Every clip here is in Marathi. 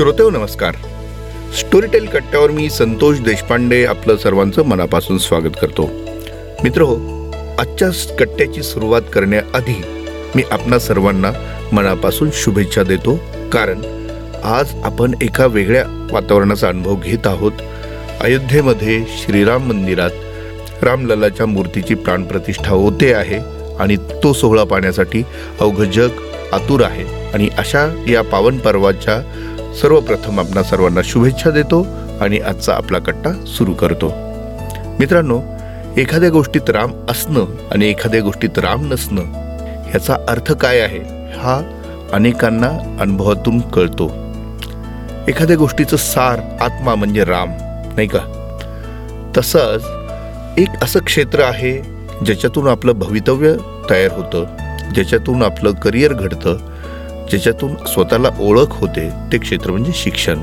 श्रोते हो नमस्कार. स्टोरीटेल कट्ट्यावर मी संतोष देशपांडे आपलं सर्वांचं मनापासून स्वागत करतो. मित्रहो, आजच्या कट्ट्याची सुरुवात करण्याआधी मी आपणा सर्वांना मनापासून शुभेच्छा देतो, कारण आज आपण एका वेगळ्या वातावरणाचा अनुभव घेत आहोत. अयोध्येमध्ये श्रीराम मंदिरात रामलल्लाच्या मूर्तीची प्राणप्रतिष्ठा होते आहे आणि तो सोहळा पाहण्यासाठी अवघं जग आतुर आहे. आणि अशा या पावन पर्वाच्या सर्वप्रथम आपणा सर्वांना शुभेच्छा देतो आणि आजचा आपला कट्टा सुरू करतो. मित्रांनो, एखाद्या गोष्टीत राम असणं आणि एखाद्या गोष्टीत राम नसणं ह्याचा अर्थ काय आहे हा अनेकांना अनुभवातून कळतो. एखाद्या गोष्टीचं सार आत्मा म्हणजे राम, नाही का? तसंच एक असं क्षेत्र आहे ज्याच्यातून आपलं भवितव्य तयार होतं, ज्याच्यातून आपलं करिअर घडतं, ज्याच्यातून स्वतःला ओळख होते, ते क्षेत्र म्हणजे शिक्षण.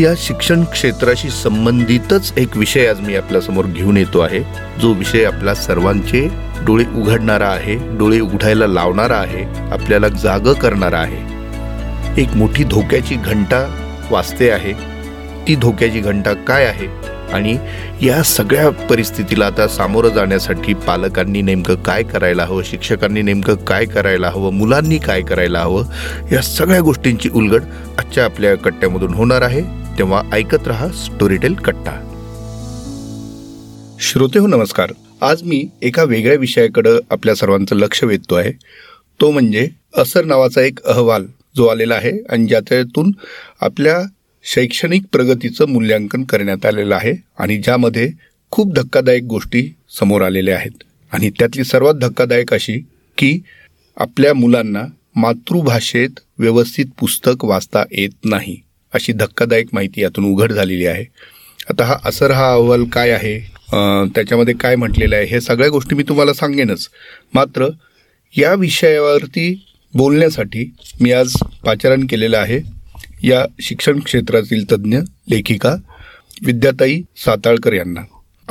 या शिक्षण क्षेत्राशी संबंधितच एक विषय आज मी आपल्यासमोर घेऊन येतो आहे, जो विषय आपल्या सर्वांचे डोळे उघडणारा आहे, डोळे उघडायला लावणारा आहे, आपल्याला जागं करणारा आहे. एक मोठी धोक्याची घंटा वाजते आहे. ती धोक्याची घंटा काय आहे आणि या सगळ्या परिस्थितीला आता सामोरं जाण्यासाठी पालकांनी नेमकं काय करायला हवं, शिक्षकांनी नेमकं काय करायला हवं, मुलांनी काय करायला हवं, या सगळ्या गोष्टींची उलगड आजच्या आपल्या कट्ट्यामधून होणार आहे. तेव्हा ऐकत रहा स्टोरीटेल कट्टा. श्रोतेहो नमस्कार. आज मी एका वेगळ्या विषयाकडं आपल्या सर्वांचं लक्ष वेधतो आहे, तो म्हणजे असर नावाचा एक अहवाल जो आलेला आहे आणि ज्यातून आपल्या शैक्षणिक प्रगतीचं मूल्यांकन करण्यात आलेलं आहे आणि ज्यामध्ये खूप धक्कादायक गोष्टी समोर आलेल्या आहेत. आणि त्यातली सर्वात धक्कादायक अशी की आपल्या मुलांना मातृभाषेत व्यवस्थित पुस्तक वाचता येत नाही, अशी धक्कादायक माहिती यातून उघड झालेली आहे. आता हा असर हा अहवाल काय आहे, त्याच्यामध्ये काय म्हटलेलं आहे, हे सगळ्या गोष्टी मी तुम्हाला सांगेनच. मात्र या विषयावरती बोलण्यासाठी मी आज पाचारण केलेलं आहे या शिक्षण क्षेत्रातील तज्ज्ञ लेखिका विद्याताई साताळकर यांना.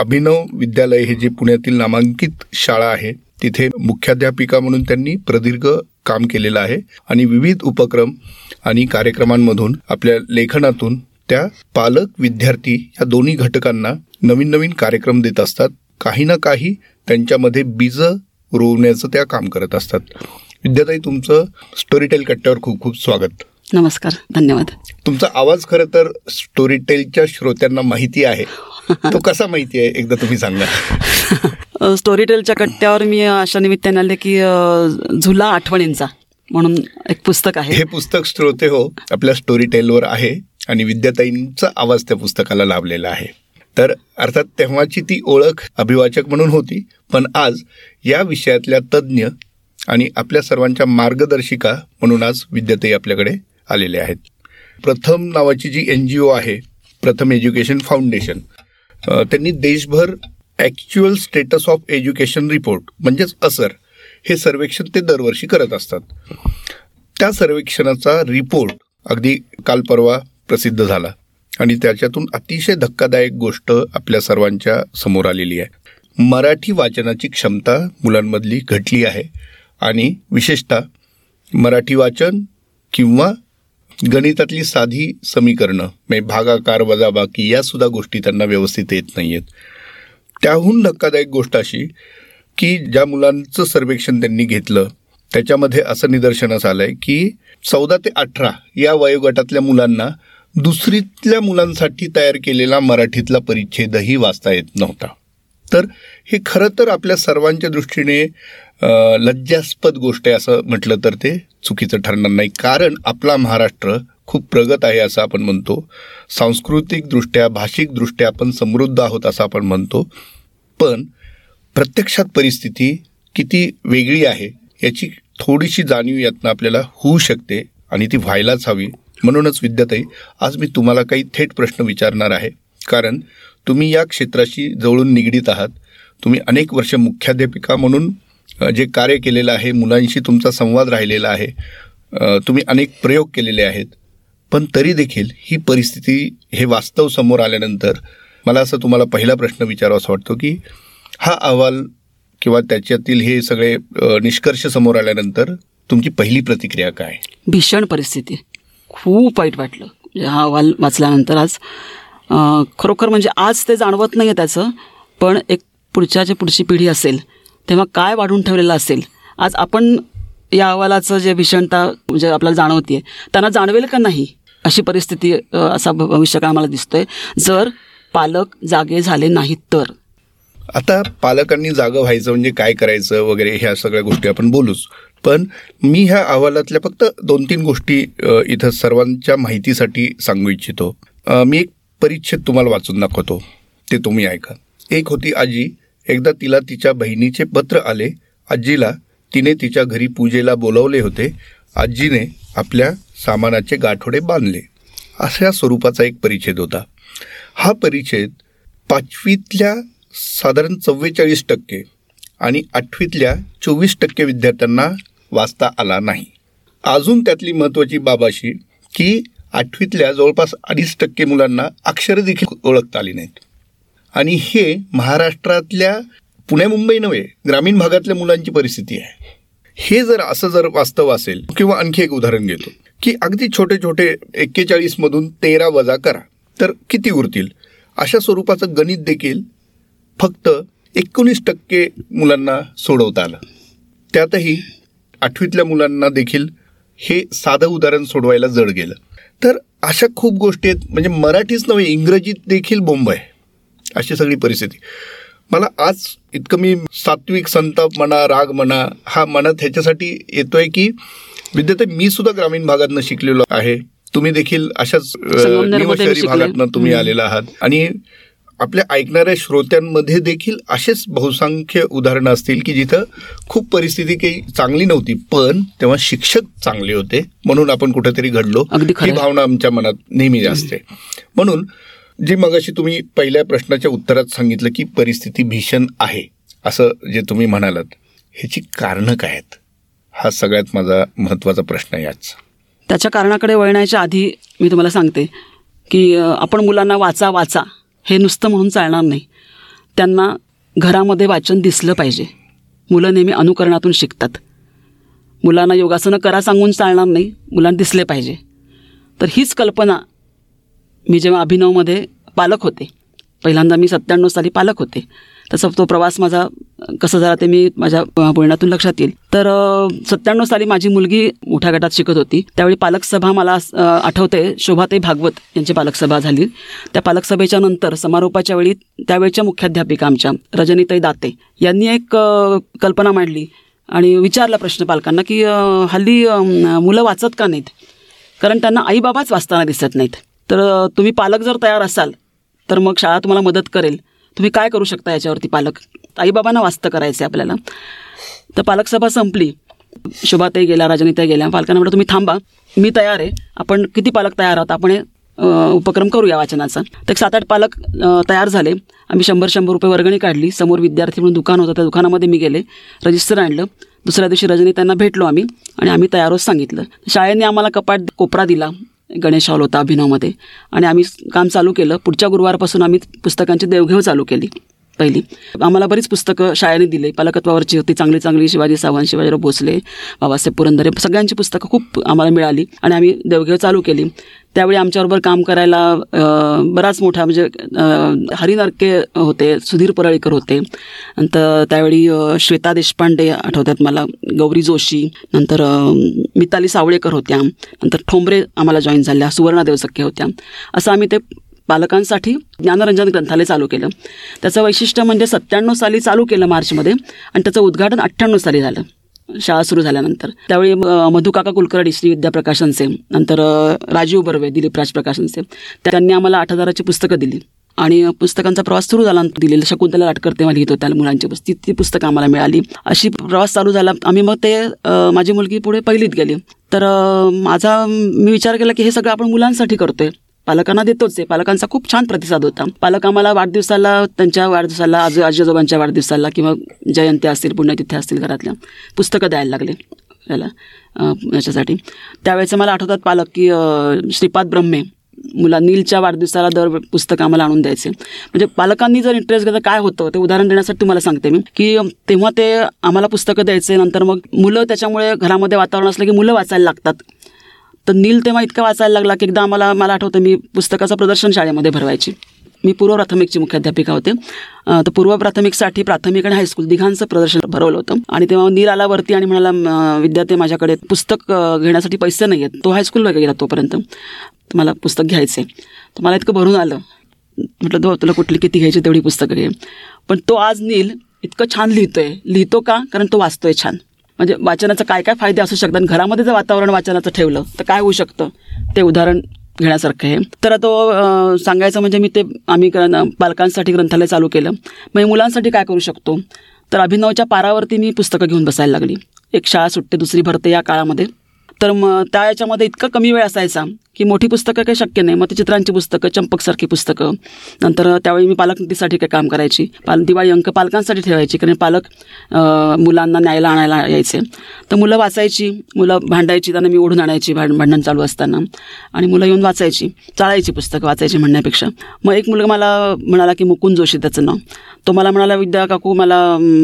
अभिनव विद्यालय हे जे पुण्यातील नामांकित शाळा आहे, तिथे मुख्याध्यापिका म्हणून त्यांनी प्रदीर्घ काम केलेलं आहे आणि विविध उपक्रम आणि कार्यक्रमांमधून आपल्या लेखनातून त्या पालक विद्यार्थी या दोन्ही घटकांना नवीन नवीन कार्यक्रम देत असतात. काही ना काही त्यांच्यामध्ये बीज रोवण्याचं त्या काम करत असतात. विद्याताई, तुमचं स्टोरीटेल कट्ट्यावर खूप खूप स्वागत. नमस्कार, धन्यवाद. तुमचा आवाज खरं तर स्टोरीटेलच्या श्रोत्यांना माहिती आहे, तो कसा माहिती आहे एकदा तुम्ही सांगा. स्टोरीटेलच्या कट्ट्यावर मी अशा निमित्ताने आले की झुला आठवणींचा म्हणून एक पुस्तक आहे. हे पुस्तक श्रोते हो आपल्या स्टोरीटेलवर आहे आणि विद्याताईंचा आवाज त्या पुस्तकाला लाभलेला आहे. तर अर्थात तेव्हाची ती ओळख अभिवाचक म्हणून होती, पण आज या विषयातल्या तज्ज्ञ आणि आपल्या सर्वांच्या मार्गदर्शिका म्हणून आज विद्याताई आपल्याकडे आलेले आहेत. प्रथम नावाची जी NGO आहे, प्रथम एज्युकेशन फाउंडेशन, त्यांनी देशभर annual status of education report म्हणजेच असर हे सर्वेक्षण ते दरवर्षी करत असतात. त्या सर्वेक्षणाचा रिपोर्ट अगदी काल परवा प्रसिद्ध झाला आणि त्याच्यातून अतिशय धक्कादायक गोष्ट आपल्या सर्वांच्या समोर आलेली आहे. मराठी वाचनाची क्षमता मुलांमधली घटली आहे आणि विशेषतः मराठी वाचन किंवा गणितातली साधी समीकरणं म्हणजे भागाकार वजाबाकी यासुद्धा गोष्टी त्यांना व्यवस्थित येत नाही आहेत. त्याहून धक्कादायक गोष्ट अशी की ज्या मुलांचं सर्वेक्षण त्यांनी घेतलं त्याच्यामध्ये असं निदर्शनास आलं आहे की 14 ते 18 या वयोगटातल्या मुलांना दुसरीतल्या मुलांसाठी तयार केलेला मराठीतला परिच्छेदही वाचता येत नव्हता. तर हे खरं तर आपल्या सर्वांच्या दृष्टीने लज्जास्पद गोष्ट आहे असं म्हटलं तर ते चुकीचं ठरणार नाही, कारण आपला महाराष्ट्र खूप प्रगत आहे असं आपण म्हणतो, सांस्कृतिकदृष्ट्या भाषिकदृष्ट्या आपण समृद्ध आहोत असं आपण म्हणतो, पण प्रत्यक्षात परिस्थिती किती वेगळी आहे याची थोडीशी जाणीव यातनं आपल्याला होऊ शकते आणि ती व्हायलाच हवी. म्हणूनच विद्याताई, आज मी तुम्हाला काही थेट प्रश्न विचारणार आहे, कारण तुम्ही या क्षेत्राशी जवळून निगडीत आहात. तुम्ही अनेक वर्ष मुख्याध्यापिका म्हणून जे कार्य केलेलं आहे, मुलांशी तुमचा संवाद राहिलेला आहे, तुम्ही अनेक प्रयोग केलेले आहेत, पण तरी देखील ही परिस्थिती हे वास्तव समोर आल्यानंतर मला असं तुम्हाला पहिला प्रश्न विचारावासा वाटतो की हा अहवाल किंवा त्याच्यातील हे सगळे निष्कर्ष समोर आल्यानंतर तुमची पहिली प्रतिक्रिया काय? भीषण परिस्थिती, खूप वाईट वाटलं. हा अहवाल वाचल्यानंतर आज खरोखर म्हणजे आज ते जाणवत नाही आहे त्याचं, पण एक पुढची पिढी असेल तेव्हा काय वाढून ठेवलेलं असेल. आज आपण या अहवालाचं जे भीषणता म्हणजे आपल्याला जाणवते त्यांना जाणवेल का नाही अशी परिस्थिती, असा भविष्यकाळ आम्हाला दिसतो आहे जर पालक जागे झाले नाहीत तर. आता पालकांनी जागं व्हायचं म्हणजे काय करायचं वगैरे ह्या सगळ्या गोष्टी आपण बोलूच, पण मी ह्या अहवालातल्या फक्त 2-3 गोष्टी इथं सर्वांच्या माहितीसाठी सांगू इच्छितो. मी एक परिच्छेद तुम्हाला वाचून दाखवतो, ते तुम्ही ऐका. एक होती आजी, एकदा तिला तिच्या बहिणीचे पत्र आले. आजीला तिने तिच्या घरी पूजेला बोलावले होते. आजीने आपल्या सामानाचे गाठोडे बांधले, अशा स्वरूपाचा एक परिच्छेद होता. हा परिच्छेद 5वीतल्या साधारण 44% आणि 8वीतल्या 24% विद्यार्थ्यांना वाचता आला नाही. अजून त्यातली महत्त्वाची बाब अशी की 8वीतल्या जवळपास 2.5% मुलांना अक्षरं देखील ओळखता आली नाहीत. आणि हे महाराष्ट्रातल्या पुणे मुंबई नव्हे, ग्रामीण भागातल्या मुलांची परिस्थिती आहे. हे जर असं जर वास्तव असेल, किंवा आणखी एक उदाहरण घेतो की अगदी छोटे छोटे 41मधून 13 वजा करा तर किती उरतील, अशा स्वरूपाचं गणित देखील फक्त 19% मुलांना सोडवता आलं. त्यातही 8वीतल्या मुलांना देखील हे साधं उदाहरण सोडवायला जड गेलं. तर अशा खूप गोष्टी आहेत, म्हणजे मराठीच नव्हे इंग्रजीत देखील बोंब आहे, अशी सगळी परिस्थिती. मला आज इतकं मी सात्विक संताप म्हणा, राग म्हणा हा मनात ह्याच्यासाठी येतो आहे की विद्यार्थी मी सुद्धा ग्रामीण भागातनं शिकलेलो आहे, तुम्ही देखील अशाच शहरी भागातनं तुम्ही आलेला आहात, आणि आपल्या ऐकणाऱ्या श्रोत्यांमध्ये देखील असेच बहुसंख्य उदाहरणं असतील की जिथं खूप परिस्थिती काही चांगली नव्हती, पण तेव्हा शिक्षक चांगले होते म्हणून आपण कुठेतरी घडलो, ही भावना आमच्या मनात नेहमी असते. म्हणून जे मगाशी तुम्ही पहिल्या प्रश्नाच्या उत्तरात सांगितलं की परिस्थिती भीषण आहे असं जे तुम्ही म्हणालात, ह्याची कारणं काय आहेत, हा सगळ्यात माझा महत्त्वाचा प्रश्न आहे आज. त्याच्या कारणाकडे वळण्याच्या आधी मी तुम्हाला सांगते की आपण मुलांना वाचा वाचा हे नुसतं म्हणून चालणार नाही. त्यांना घरामध्ये वाचन दिसलं पाहिजे. मुलं नेहमी अनुकरणातून शिकतात. मुलांना योगासनं करा सांगून चालणार नाही, मुलांना दिसले पाहिजे. तर हीच कल्पना मी जेव्हा अभिनवमध्ये पालक होते, पहिल्यांदा मी 1997 साली पालक होते, तसा तो प्रवास माझा कसं झाला ते मी माझ्या बोलण्यातून लक्षात येईल. तर 1997 साली माझी मुलगी मोठ्या गटात शिकत होती. त्यावेळी पालकसभा मला आठवते शोभाताई भागवत यांची पालकसभा झाली. त्या पालकसभेच्या नंतर समारोपाच्या वेळी त्यावेळच्या मुख्याध्यापिका आमच्या रजनीताई दाते यांनी एक कल्पना मांडली आणि विचारला प्रश्न पालकांना की हल्ली मुलं वाचत का नाहीत, कारण त्यांना आईबाबाच वाचताना दिसत नाहीत. तर तुम्ही पालक जर तयार असाल तर मग शाळा तुम्हाला मदत करेल. तुम्ही काय करू शकता याच्यावरती पालक, आईबाबांना वाचतं करायचं आहे आपल्याला. तर पालकसभा संपली, शोभाताई गेल्या, राजनीताई गेल्या. पालकांना म्हटलं तुम्ही थांबा, मी तयार आहे, आपण किती पालक तयार आहोत, आपण उपक्रम करूया वाचनाचा. तर 7-8 पालक तयार झाले. आम्ही 100-100 रुपये वर्गणी काढली. समोर विद्यार्थी म्हणून दुकान होतं, त्या दुकानामध्ये मी गेले, रजिस्टर आणलं. दुसऱ्या दिवशी रजनीताईंना भेटलो आम्ही आणि आम्ही तयार सांगितलं. शाळेने आम्हाला कपाट कोपरा दिला, गणेश हॉल होता अभिनवमध्ये, आणि आम्ही काम चालू केलं. पुढच्या गुरुवारपासून आम्ही पुस्तकांची देवघेव चालू केली. पहिली आम्हाला बरीच पुस्तकं शाळेने दिली, पालकत्वावरची होती, चांगली चांगली शिवाजी सावंत, शिवाजीराव भोसले, बाबासाहेब पुरंदरे, सगळ्यांची पुस्तकं खूप आम्हाला मिळाली आणि आम्ही देवघेव चालू केली. त्यावेळी आमच्याबरोबर काम करायला बराच मोठा म्हणजे हरिनारके होते, सुधीर परळीकर होते, नंतर त्यावेळी श्वेता देशपांडे आठवतात मला, गौरी जोशी, नंतर मिताली सावळेकर होत्या, नंतर ठोंबरे आम्हाला जॉईन झाल्या, सुवर्णा देवसक्के होत्या. असं आम्ही ते पालकांसाठी ज्ञानरंजन ग्रंथालय चालू केलं. त्याचं वैशिष्ट्य म्हणजे 1997 साली चालू केलं मार्चमध्ये आणि त्याचं उद्घाटन 1998 साली झालं शाळा सुरू झाल्यानंतर. त्यावेळी मधुकाका कुलकर्णी श्री विद्याप्रकाशनचे, नंतर राजीव बर्वे दिलीपराज प्रकाशनचे, त्यांनी आम्हाला 8000ची पुस्तकं दिली आणि पुस्तकांचा प्रवास सुरू झाला. दिलेलं शकुंतला लाटकर तेव्हा लिहित होत्या मुलांची पुस्तक, ती पुस्तकं आम्हाला मिळाली. अशी प्रवास चालू झाला. आम्ही मग ते माझी मुलगी पुढे पहिलीत गेली. तर मी विचार केला की हे सगळं आपण मुलांसाठी करतोय, पालकांना देतोच आहे. पालकांचा खूप छान प्रतिसाद होता. पालक आम्हाला वाढदिवसाला, त्यांच्या वाढदिवसाला, आजोबांच्या वाढदिवसाला किंवा जयंत्या असतील, पुण्यतिथ्या असतील, घरातल्या पुस्तकं द्यायला लागले त्याला याच्यासाठी. त्यावेळेचं मला आठवतात पालक की श्रीपाद ब्रह्मे मुला नीलच्या वाढदिवसाला दर पुस्तकं आम्हाला आणून द्यायचे. म्हणजे पालकांनी जर इंटरेस्ट घेतला काय होतं ते उदाहरण देण्यासाठी तुम्हाला सांगते मी की तेव्हा ते आम्हाला पुस्तकं द्यायचे. नंतर मग मुलं त्याच्यामुळे घरामध्ये वातावरण असलं की मुलं वाचायला लागतात. तर नील तेव्हा इतका वाचायला लागला की एकदा मला आठवतं मी पुस्तकाचं प्रदर्शन शाळेमध्ये भरवायची. मी पूर्व प्राथमिकची मुख्याध्यापिका होते. तर पूर्व प्राथमिकसाठी प्राथमिक आणि हायस्कूल दिघांचं प्रदर्शन भरवलं होतं आणि तेव्हा नील आला वरती आणि म्हणाला, विद्यार्थी माझ्याकडे पुस्तक घेण्यासाठी पैसे नाही आहेत. तो हायस्कूलला गेला तोपर्यंत. मला पुस्तक घ्यायचं आहे. तर मला इतकं भरून आलं. म्हटलं तुला कुठली किती घ्यायची तेवढी पुस्तकं घे. पण तो आज नील इतकं छान लिहितो का, कारण तो वाचतोय छान. म्हणजे वाचनाचा काय काय फायदे असू शकतात, घरामध्ये जर वातावरण वाचनाचं ठेवलं तर काय होऊ शकतं ते उदाहरण घेण्यासारखं आहे. तर तो सांगायचं म्हणजे आम्ही पालकांसाठी ग्रंथालय चालू केलं. मग मुलांसाठी काय करू शकतो, तर अभिनवच्या पारावरती मी पुस्तकं घेऊन बसायला लागली. एक शाळा सुटते दुसरी भरते या काळामध्ये. तर मग त्या याच्यामध्ये इतका कमी वेळ असायचा की मोठी पुस्तकं काही शक्य नाही. मग ते चित्रांची पुस्तकं, चंपकसारखी पुस्तकं. नंतर त्यावेळी मी पालकांसाठी काही काम करायची. दिवाळी अंक पालकांसाठी ठेवायची, कारण पालक मुलांना न्यायला आणायला यायचे. तर मुलं वाचायची, मुलं भांडायची, त्यांना मी ओढून आणायची भांडण चालू असताना, आणि मुलं येऊन वाचायची, चाळायची पुस्तकं वाचायची म्हणण्यापेक्षा. मग एक मुलगा मला म्हणाला की, मुकुंद जोशी त्याचं नाव, तो मला म्हणाला, विद्या काकू मला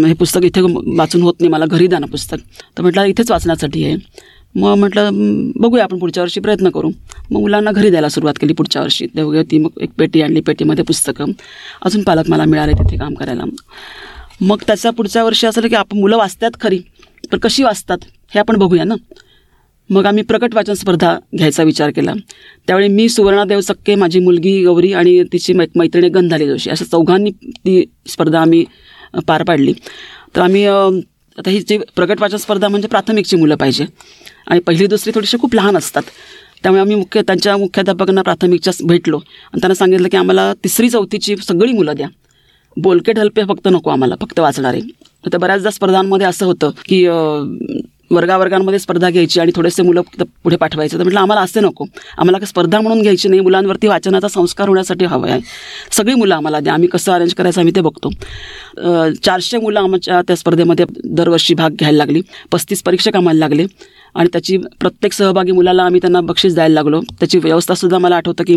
हे पुस्तक इथे वाचून होत नाही, मला घरी द्या ना पुस्तक. तर म्हटलं इथेच वाचण्यासाठी आहे. मग म्हटलं बघूया आपण पुढच्या वर्षी प्रयत्न करू. मग मुलांना घरी द्यायला सुरुवात केली पुढच्या वर्षी. तेव्हा ती मग एक पेटी आणली, पेटीमध्ये पुस्तकं. अजून पालक मला मिळाले तिथे काम करायला. मग त्याचा पुढच्या वर्षी असं की आपण मुलं वाचतात खरी, पण कशी वाचतात हे आपण बघूया ना. मग आम्ही प्रकट वाचन स्पर्धा घ्यायचा विचार केला. त्यावेळी मी, सुवर्णा देवसक्के, माझी मुलगी गौरी आणि तिची मैत्रिणी गंधाली जोशी, अशा चौघांनी ती स्पर्धा आम्ही पार पाडली. तर आम्ही आता ही जी प्रगट वाचन स्पर्धा म्हणजे प्राथमिकची मुलं पाहिजे, आणि पहिली दुसरी थोडीशी खूप लहान असतात. त्यामुळे आम्ही त्यांच्या मुख्याध्यापकांना प्राथमिकच्या भेटलो आणि त्यांना सांगितलं की आम्हाला तिसरी चौथीची सगळी मुलं द्या, बोलके ढलपे फक्त नको, आम्हाला फक्त वाचणारे. तर बऱ्याचदा स्पर्धांमध्ये असं होतं की वर्गामध्ये स्पर्धा घ्यायची आणि थोडेसे मुलं पुढे पाठवायचे. तर म्हटलं आम्हाला असे नको, आम्हाला स्पर्धा म्हणून घ्यायची नाही, मुलांवरती वाचनाचा संस्कार होण्यासाठी हवा आहे. सगळी मुलं आम्हाला द्या, आम्ही कसं अरेंज करायचं आम्ही ते बघतो. 400 मुलं आमच्या त्या स्पर्धेमध्ये दरवर्षी भाग घ्यायला लागली. 35 परीक्षक आम्हाला लागले आणि त्याची प्रत्येक सहभागी मुलाला आम्ही त्यांना बक्षीस द्यायला लागलो. त्याची व्यवस्थासुद्धा मला आठवतं की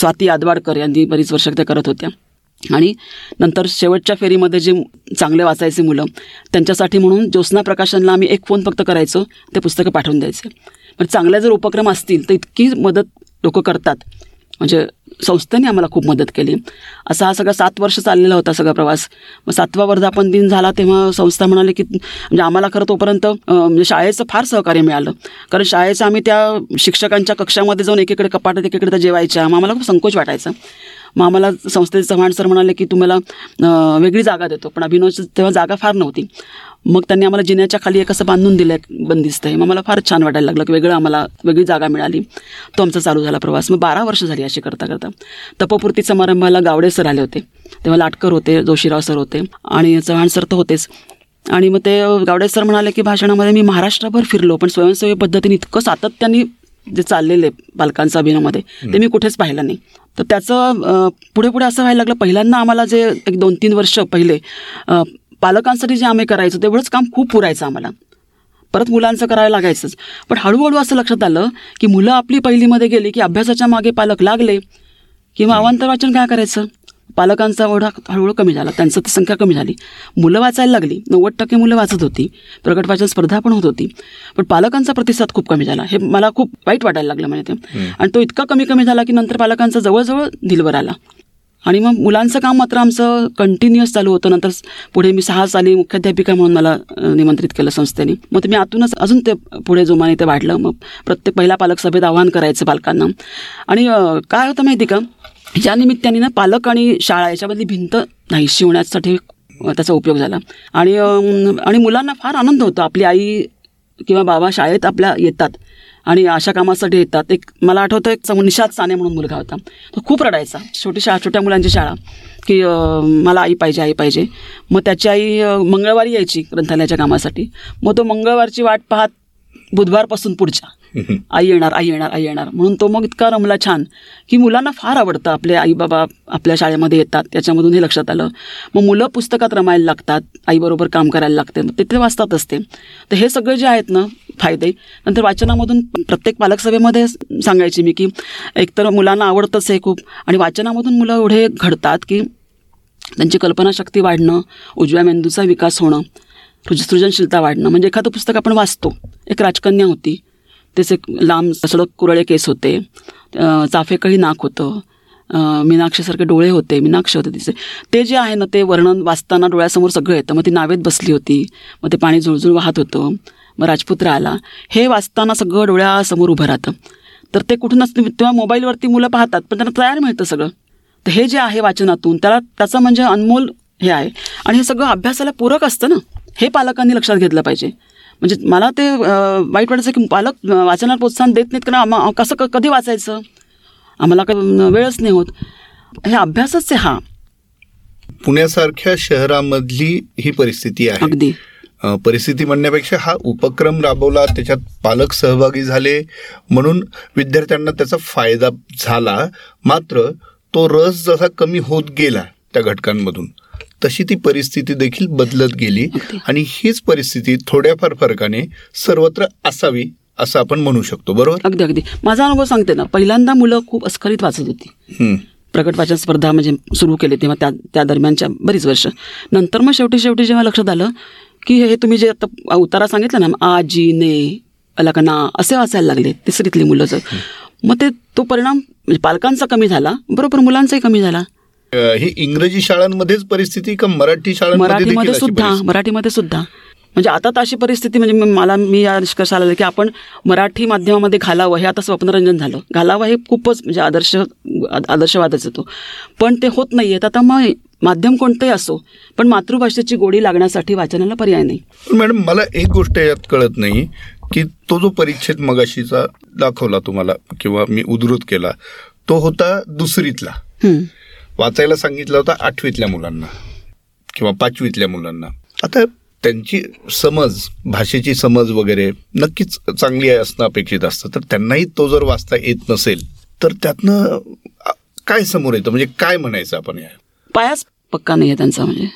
स्वाती आदवाडकर यांनी बरीच वर्ष त्या करत होत्या. आणि नंतर शेवटच्या फेरीमध्ये जे चांगले वाचायचे मुलं त्यांच्यासाठी म्हणून ज्योत्स्ना प्रकाशनला आम्ही एक फोन फक्त करायचो, ते पुस्तकं पाठवून द्यायचे. पण चांगले जर उपक्रम असतील तर इतकी मदत लोकं करतात. म्हणजे संस्थेने आम्हाला खूप मदत केली. असा हा सगळा 7 वर्ष चाललेला होता सगळा प्रवास. मग 7वा वर्धापन दिन झाला तेव्हा संस्था म्हणाली की, म्हणजे आम्हाला खरं तोपर्यंत म्हणजे शाळेचं फार सहकार्य मिळालं, कारण शाळेचं आम्ही त्या शिक्षकांच्या कक्षामध्ये जाऊन एकीकडे कपाटात एकीकडे त्या जेवायच्या. मग आम्हाला खूप संकोच वाटायचा. मग आम्हाला संस्थेचे चव्हाण सर म्हणाले की तुम्हाला वेगळी जागा देतो, पण अभिनवची तेव्हा जागा फार नव्हती. मग त्यांनी आम्हाला जिन्याच्या खाली एक असं बांधून दिलं, बंदिस्त आहे. मग मला फार छान वाटायला लागलं की वेगळं आम्हाला वेगळी जागा मिळाली. तो आमचा चालू झाला प्रवास. मग 12 वर्ष झाली अशी करता. तपपूर्ती समारंभाला गावडे सर आले होते, तेव्हा लाटकर होते, जोशीराव सर होते आणि चव्हाण सर तर होतेच. आणि मग ते गावडे सर म्हणाले की भाषणामध्ये, मी महाराष्ट्रभर फिरलो पण स्वयंसेवी पद्धतीने इतकं सातत्याने जे चाललेले पालकांचं अभिनवमध्ये ते मी कुठेच पाहिलं नाही. तर त्याचं पुढे असं व्हायला लागलं. पहिल्यांदा आम्हाला जे एक 2-3 वर्ष पहिले पालकांसाठी जे आम्ही करायचो तेवढंच काम खूप पुरायचं आम्हाला, परत मुलांचं करायला लागायचंच. पण हळूहळू असं लक्षात आलं की मुलं आपली पहिलीमध्ये गेली की अभ्यासाच्या मागे पालक लागले, किंवा अवांतर वाचन काय करायचं, पालकांचा ओढा हळूहळू कमी झाला, त्यांचं ती संख्या कमी झाली, मुलं वाचायला लागली. 90% मुलं वाचत होती, प्रगट वाचन स्पर्धा पण होत होती, पण पालकांचा प्रतिसाद खूप कमी झाला. हे मला खूप वाईट वाटायला लागलं म्हणजे ते. आणि तो इतका कमी झाला की नंतर पालकांचा जवळजवळ दिलवर आला. आणि मग मुलांचं काम मात्र आमचं कंटिन्युअस चालू होतं. नंतर पुढे मी 6 साली मुख्याध्यापिका म्हणून मला निमंत्रित केलं संस्थेने. मग मी आतूनच अजून ते पुढे जोमाने ते वाढलं. मग प्रत्येक पहिला पालक सभेत आवाहन करायचं पालकांना. आणि काय होतं माहिती का, ज्या निमित्ताने ना पालक आणि शाळा याच्यामधली भिंत नाही शिवण्यासाठी त्याचा उपयोग झाला. आणि मुलांना फार आनंद होतो, आपली आई किंवा बाबा शाळेत आपल्या येतात आणि अशा कामासाठी येतात. एक मला आठवतं, एक निषाद साने म्हणून मुलगा होता, तो खूप रडायचा, छोट्या मुलांची शाळा, की मला आई पाहिजे आई पाहिजे. मग त्याची आई मंगळवारी यायची ग्रंथालयाच्या कामासाठी. मग तो मंगळवारची वाट पाहत बुधवारपासून पुढच्या आई येणार म्हणून तो मग इतका रमला छान की मुलांना फार आवडतं, आपले आई बाबा आपल्या शाळेमध्ये येतात. त्याच्यामधून हे लक्षात आलं. मग मुलं पुस्तकात रमायला लागतात, आईबरोबर काम करायला लागते, मग तिथे वाचतात असते. तर हे सगळे जे आहेत ना फायदे. नंतर वाचनामधून प्रत्येक पालकसभेमध्ये सांगायची मी की एकतर मुलांना आवडतंच हे खूप, आणि वाचनामधून मुलं एवढे घडतात की त्यांची कल्पनाशक्ती वाढणं, उजव्या मेंदूचा विकास होणं, सृजनशीलता वाढणं. म्हणजे एखादं पुस्तक आपण वाचतो. एक राजकन्या होती, त्याचे लांब सडक कुरळे केस होते, चाफेकळी नाक होतं, मीनाक्षीसारखे डोळे होते, मीनाक्षी होते तिचे. ते जे आहे ना ते वर्णन वाचताना डोळ्यासमोर सगळं येतं. मग ती नावेत बसली होती, मग ते पाणी जुळजुळ वाहत होतं, मग राजपुत्र आला, हे वाचताना सगळं डोळ्यासमोर उभं राहतं. तर ते कुठूनच, तेव्हा मोबाईलवरती मुलं पाहतात पण त्यांना तयार मिळतं सगळं. तर हे जे आहे वाचनातून त्याला त्याचं म्हणजे अनमोल हे आहे. आणि हे सगळं अभ्यासाला पूरक असतं ना, हे पालकांनी लक्षात घेतलं पाहिजे. म्हणजे मला ते वाईट वाटायचं की पालक वाचनाला प्रोत्साहन देत नाहीत, कारण कसं कधी वाचायचं, आम्हाला वेळच नाही होत, हे अभ्यासच आहे. हा, पुण्यासारख्या शहरामधली ही परिस्थिती आहे. अगदी परिस्थिती म्हणण्यापेक्षा हा उपक्रम राबवला, त्याच्यात पालक सहभागी झाले म्हणून विद्यार्थ्यांना त्याचा फायदा झाला. मात्र तो रस जसा कमी होत गेला त्या घटकांमधून, तशी ती परिस्थिती देखील बदलत गेली. आणि हीच परिस्थिती थोड्याफार फरकाने सर्वत्र असावी असं आपण म्हणू शकतो, बरोबर? अगदी अगदी. माझा अनुभव सांगते ना, पहिल्यांदा मुलं खूप अस्खलित वाचत होती, प्रकट वाचन स्पर्धा म्हणजे सुरू केली तेव्हा, त्या दरम्यानच्या बरीच वर्ष नंतर मग शेवटी जेव्हा लक्षात आलं की हे तुम्ही जे आता उतारा सांगितला ना, आ जी ने अलकना असे वाचायला लागले तिसरीतली मुलं जर, मग ते तो परिणाम म्हणजे पालकांचा कमी झाला, बरोबर, मुलांचाही कमी झाला. ही इंग्रजी शाळांमध्येच परिस्थिती का मराठी शाळांमध्ये? मराठीमध्ये सुद्धा म्हणजे आता तशी परिस्थिती, म्हणजे मी या निष्कर्षाला आले की आपण मराठी माध्यमामध्ये घालावं, हे आता स्वप्नरंजन झालं. घालावं हे खूपच म्हणजे आदर्शवादच येतो, पण ते होत नाही आहेत. आता मग माध्यम कोणतंही असो पण मातृभाषेची गोडी लागण्यासाठी वाचनाला पर्याय नाही. मॅडम, मला एक गोष्ट यात कळत नाही की तो जो परिच्छेद मगाशीचा दाखवला तुम्हाला किंवा मी उद्धृत केला, तो होता दुसरीतला, वाचायला सांगितला होता आठवीतल्या मुलांना किंवा पाचवीतल्या मुलांना. आता त्यांची समज, भाषेची समज वगैरे नक्कीच चांगली आहे असणं अपेक्षित असतं, तर त्यांनाही तो जर वाचता येत नसेल तर त्यातनं काय समोर येतं, म्हणजे काय म्हणायचं आपण? या पायाच पक्का नाही आहे त्यांचा. म्हणजे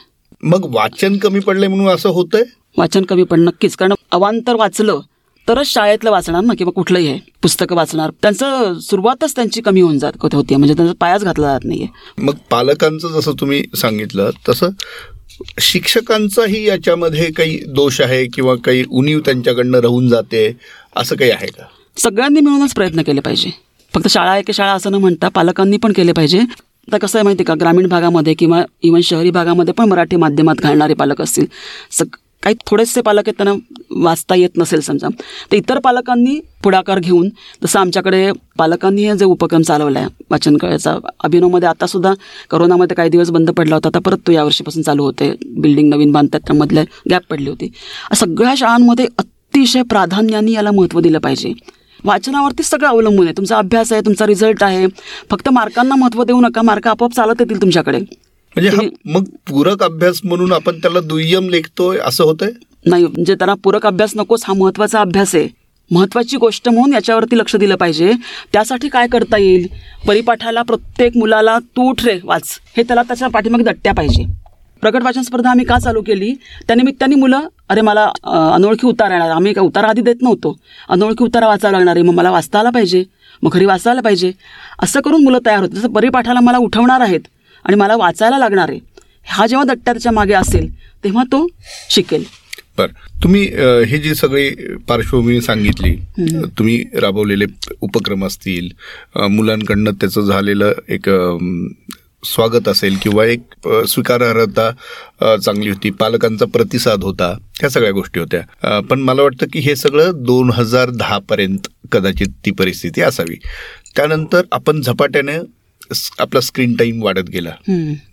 मग वाचन कमी पडले म्हणून असं होतंय? वाचन कमी पडणं नक्कीच, कारण अवांतर वाचलं तरच शाळेतलं वाचणार ना, किंवा कुठलंही आहे पुस्तकं वाचणार, त्यांचं सुरुवातच त्यांची कमी होऊन जात होती, म्हणजे त्यांचा पायाच घातला जात नाहीये. मग पालकांचं जसं तुम्ही सांगितलं तसं शिक्षकांचाही याच्यामध्ये काही दोष आहे किंवा काही उणीव त्यांच्याकडनं राहून जाते असं काही आहे का? सगळ्यांनी मिळूनच प्रयत्न केले पाहिजे, फक्त शाळा आहे की शाळा असं न म्हणता पालकांनी पण केले पाहिजे. आता कसं आहे माहिती आहे का, ग्रामीण भागामध्ये किंवा इव्हन शहरी भागामध्ये पण मराठी माध्यमात घालणारे पालक असतील, काही थोडेसे पालक आहेत त्यांना वाचता येत नसेल समजा, तर इतर पालकांनी पुढाकार घेऊन, जसं आमच्याकडे पालकांनी जे उपक्रम चालवला आहे वाचन कळायचा, अभिनवमध्ये आतासुद्धा करोनामध्ये काही दिवस बंद पडला होता, आता परत तो यावर्षीपासून चालू होते, बिल्डिंग नवीन बांधतात त्यामधल्या गॅप पडली होती. सगळ्या शाळांमध्ये अतिशय प्राधान्याने याला महत्त्व दिलं पाहिजे. वाचनावरती सगळं अवलंबून आहे, तुमचा अभ्यास आहे, तुमचा रिझल्ट आहे, फक्त मार्कांना महत्त्व देऊ नका, मार्क आपोआप चालत येतील तुमच्याकडे. म्हणजे मग पूरक अभ्यास म्हणून आपण त्याला दुय्यम लेखतोय असं होतंय? नाही, म्हणजे त्यांना पूरक अभ्यास नकोच, हा महत्त्वाचा अभ्यास आहे, महत्त्वाची गोष्ट म्हणून याच्यावरती लक्ष दिलं पाहिजे. त्यासाठी काय करता येईल, परिपाठाला प्रत्येक मुलाला तू उठ रे वाच, हे त्याला त्याच्या पाठीमागे दट्ट्या पाहिजे. प्रकट वाचन स्पर्धा आम्ही का चालू केली, त्यानिमित्ताने मुलं, अरे मला अनोळखी उतारा येणार, आम्ही उतारा आधी देत नव्हतो, अनोळखी उतारा वाचायला लागणार आहे, मग मला वाचता आला पाहिजे, मग घरी वाचायला पाहिजे, असं करून मुलं तयार होतं. जसं परिपाठाला मला उठवणार आहेत आणि मला वाचायला लागणार आहे, हा जेव्हा दट्ट्याच्या मागे असेल तेव्हा तो शिकेल. बरं, तुम्ही हे जी सगळी पार्श्वभूमी सांगितली, तुम्ही राबवलेले उपक्रम असतील, मुलांकडनं त्याचं झालेलं एक स्वागत असेल किंवा एक स्वीकारार्हता चांगली होती, पालकांचा प्रतिसाद होता, ह्या सगळ्या गोष्टी होत्या. पण मला वाटतं की हे सगळं 2010 कदाचित ती परिस्थिती असावी. त्यानंतर आपण झपाट्याने आपला स्क्रीन टाईम वाढत गेला,